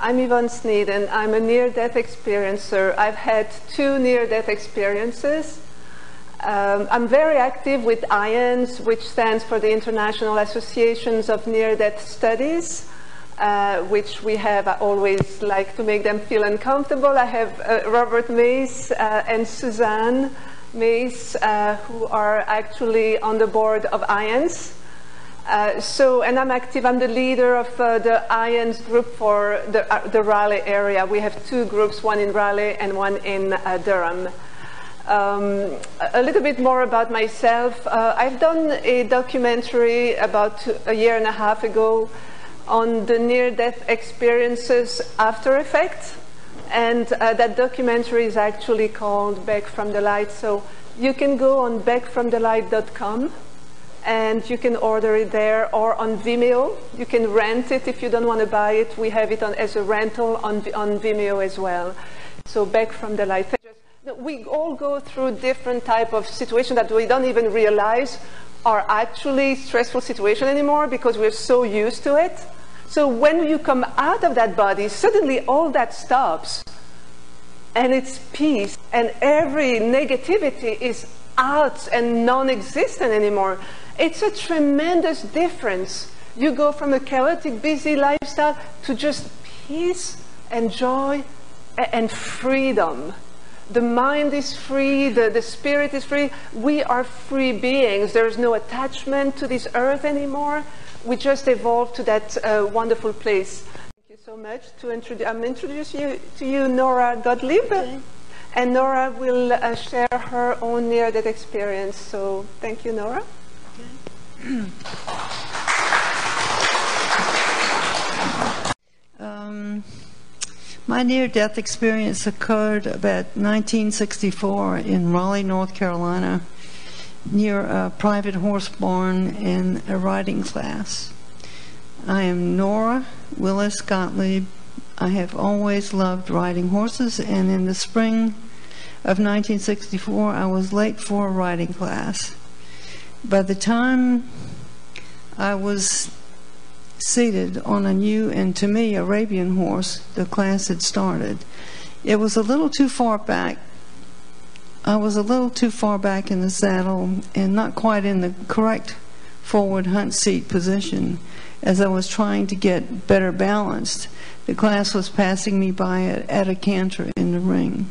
I'm Yvonne Sneed, and I'm a near-death experiencer. I've had 2 near-death experiences. I'm very active with IONS, which stands for the International Associations of Near-Death Studies, which we have. I always like to make them feel uncomfortable. I have Robert Mays and Suzanne Mays, who are actually on the board of IONS. And I'm active. I'm the leader of the IONS group for the Raleigh area. We have 2 groups, one in Raleigh and one in Durham. A little bit more about myself. I've done a documentary about a year and a half ago on the near-death experiences after effect, and that documentary is actually called Back from the Light. So you can go on backfromthelight.com and you can order it there, or on Vimeo. You can rent it if you don't want to buy it. We have it on, as a rental on Vimeo as well. So Back from the Light. We all go through different type of situations that we don't even realize are actually stressful situations anymore, because we're so used to it. So when you come out of that body, suddenly all that stops, and it's peace, and every negativity is out and non-existent anymore. It's a tremendous difference. You go from a chaotic, busy lifestyle to just peace and joy and freedom. The mind is free, the spirit is free. We are free beings. There is no attachment to this earth anymore. We just evolved to that wonderful place. Thank you so much. I'm introducing you to Nora Gottlieb. Okay. And Nora will share her own near-death experience. So thank you, Nora. Okay. My near-death experience occurred about 1964 in Raleigh, North Carolina, near a private horse barn and a riding class. I am Nora Willis Gottlieb. I have always loved riding horses, and in the spring of 1964, I was late for a riding class. By the time I was seated on a new and, to me, Arabian horse, the class had started. It was a little too far back. I was a little too far back in the saddle and not quite in the correct forward hunt seat position. As I was trying to get better balanced, the class was passing me by at a canter in the ring.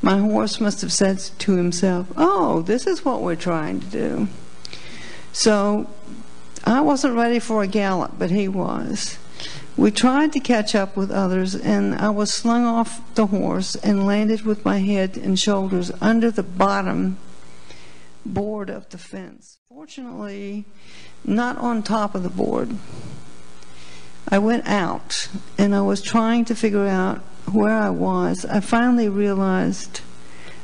My horse must have said to himself, "Oh, this is what we're trying to do." So I wasn't ready for a gallop, but he was. We tried to catch up with others, and I was slung off the horse and landed with my head and shoulders under the bottom board of the fence. Fortunately, not on top of the board. I went out, and I was trying to figure out where I was. I finally realized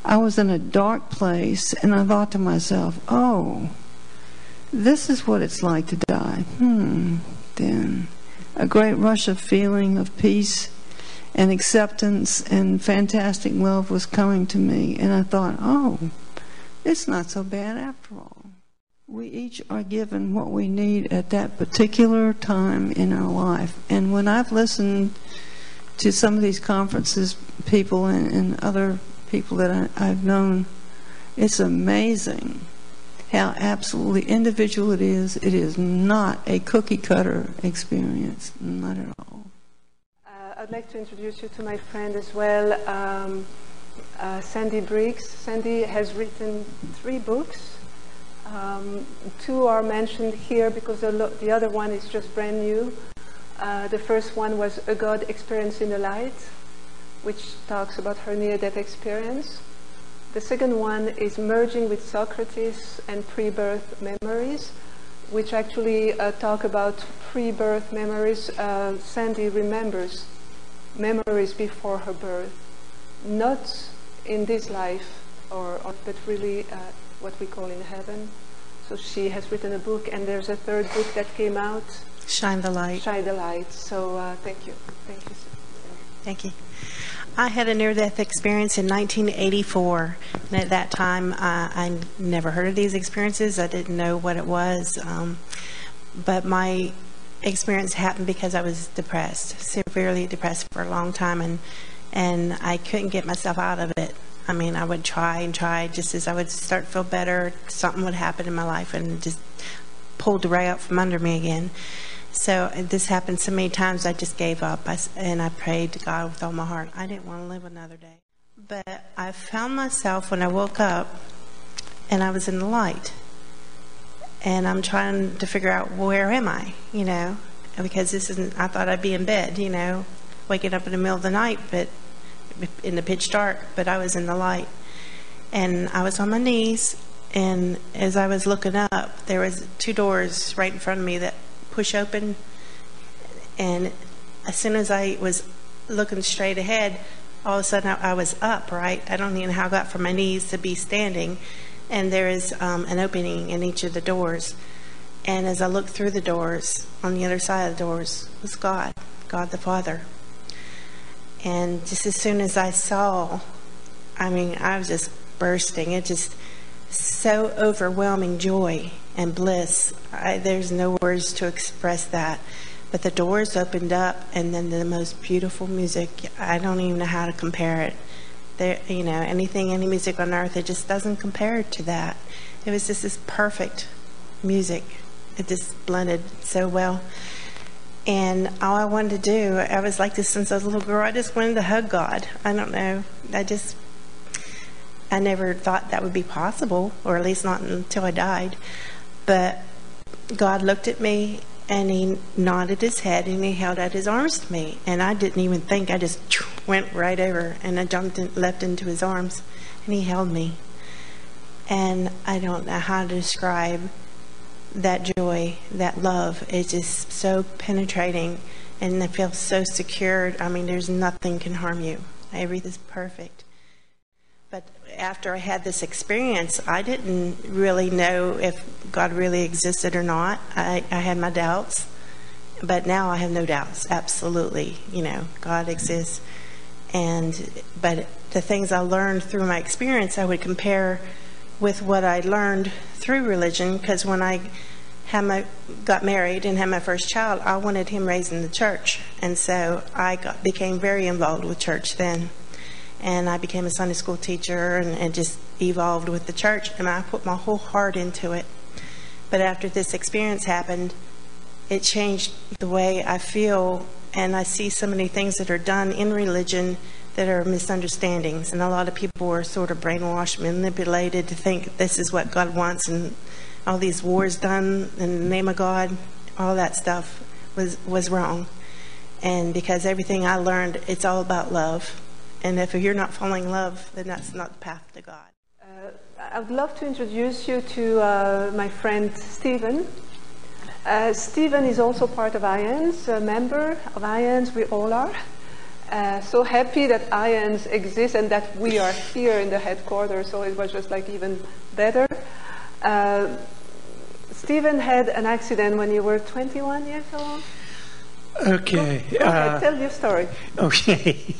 I was in a dark place, and I thought to myself, "Oh, this is what it's like to die." Then a great rush of feeling of peace and acceptance and fantastic love was coming to me, and I thought, "Oh, it's not so bad after all." We each are given what we need at that particular time in our life. And when I've listened to some of these conferences people and other people that I've known, it's amazing how absolutely individual it is. It is not a cookie-cutter experience, not at all. I'd like to introduce you to my friend as well, Sandy Briggs. Sandy has written 3 books. 2 are mentioned here because the other one is just brand new. The first one was A God Experience in the Light, which talks about her near-death experience. The second one is Merging with Socrates and Pre-Birth Memories, which actually talk about pre-birth memories. Sandy remembers memories before her birth, not in this life, but really what we call in heaven. So she has written a book, and there's a third book that came out. Shine the Light. Shine the Light. So thank you. Thank you. Thank you. I had a near-death experience in 1984, and at that time I never heard of these experiences. I didn't know what it was, but my experience happened because I was depressed, severely depressed for a long time, and I couldn't get myself out of it. I mean, I would try and try, just as I would start to feel better, something would happen in my life and just pulled the rug out from under me again. So this happened so many times, I just gave up, and I prayed to God with all my heart. I didn't want to live another day. But I found myself when I woke up, and I was in the light. And I'm trying to figure out, where am I, you know? Because this isn't, I thought I'd be in bed, you know, waking up in the middle of the night, but in the pitch dark, but I was in the light. And I was on my knees, and as I was looking up, there was two doors right in front of me that push open, and as soon as I was looking straight ahead, all of a sudden I was up, right? I don't even know how I got from my knees to be standing, and there is an opening in each of the doors, and as I looked through the doors, on the other side of the doors was God, God the Father. And just as soon as I saw, I mean, I was just bursting. It just so overwhelming joy and bliss. There's no words to express that. But the doors opened up, and then the most beautiful music. I don't even know how to compare it. There, you know, anything, any music on earth, it just doesn't compare to that. It was just this perfect music. It just blended so well. And all I wanted to do, I was like this since I was a little girl, I just wanted to hug God. I don't know. I never thought that would be possible, or at least not until I died. But God looked at me, and he nodded his head, and he held out his arms to me. And I didn't even think. I just went right over, and I jumped and leapt into his arms, and he held me. And I don't know how to describe that joy, that love. It's just so penetrating, and I feel so secured. I mean, there's nothing can harm you. Everything's perfect. But after I had this experience, I didn't really know if God really existed or not. I had my doubts, but now I have no doubts. Absolutely, you know, God exists. But the things I learned through my experience, I would compare with what I learned through religion, because when I got married and had my first child, I wanted him raised in the church. And so I became very involved with church then. And I became a Sunday school teacher, and just evolved with the church, and I put my whole heart into it. But after this experience happened, it changed the way I feel, and I see so many things that are done in religion that are misunderstandings, and a lot of people are sort of brainwashed, manipulated to think this is what God wants, and all these wars done in the name of God, all that stuff was wrong. And because everything I learned, it's all about love. And if you're not falling in love, then that's not the path to God. I would love to introduce you to my friend Steven. Steven is also part of IONS, a member of IONS. We all are. So happy that IONS exists and that we are here in the headquarters, so it was just like even better. Steven had an accident when you were 21 years old. Okay. Tell your story. Okay.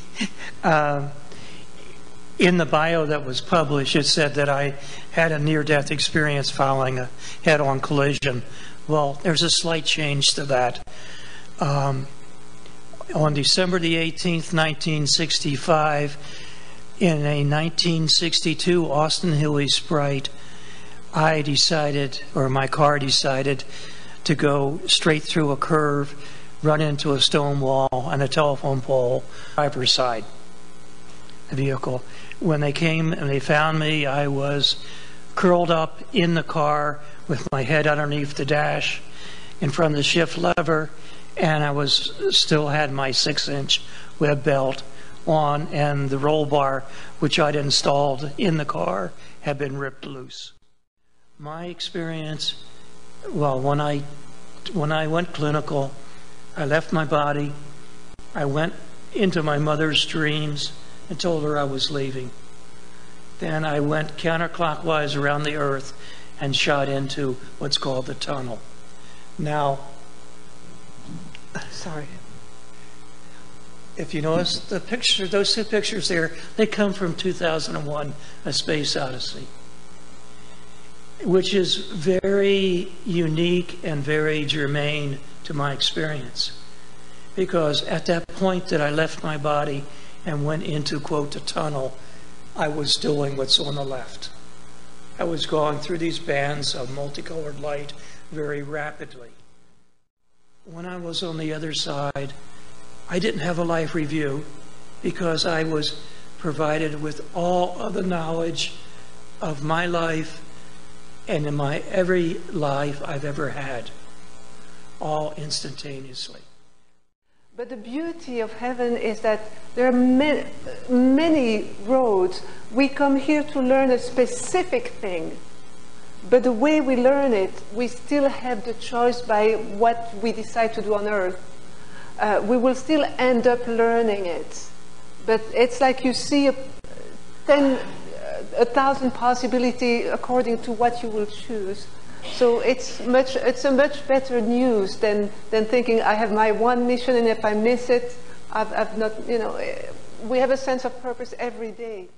In the bio that was published, it said that I had a near-death experience following a head-on collision. Well, there's a slight change to that. On December the 18th, 1965, in a 1962 Austin Healey Sprite, I decided, or my car decided, to go straight through a curve, run into a stone wall and a telephone pole, driver's side, the vehicle. When they came and they found me, I was curled up in the car with my head underneath the dash in front of the shift lever, and I was still had my 6-inch web belt on, and the roll bar, which I'd installed in the car, had been ripped loose. My experience, well, when I went clinical, I left my body, I went into my mother's dreams and told her I was leaving. Then I went counterclockwise around the earth and shot into what's called the tunnel. Now, sorry, if you notice the picture, those two pictures there, they come from 2001, A Space Odyssey. which is very unique and very germane to my experience. Because at that point that I left my body and went into, quote, the tunnel, I was doing what's on the left. I was going through these bands of multicolored light very rapidly. When I was on the other side, I didn't have a life review because I was provided with all of the knowledge of my life and in my every life I've ever had, all instantaneously. But the beauty of heaven is that there are many roads. We come here to learn a specific thing, but the way we learn it, we still have the choice by what we decide to do on earth. We will still end up learning it, but it's like you see a thousand possibilities according to what you will choose. So it's a much better news than thinking I have my one mission and if I miss it, I've not, you know, we have a sense of purpose every day.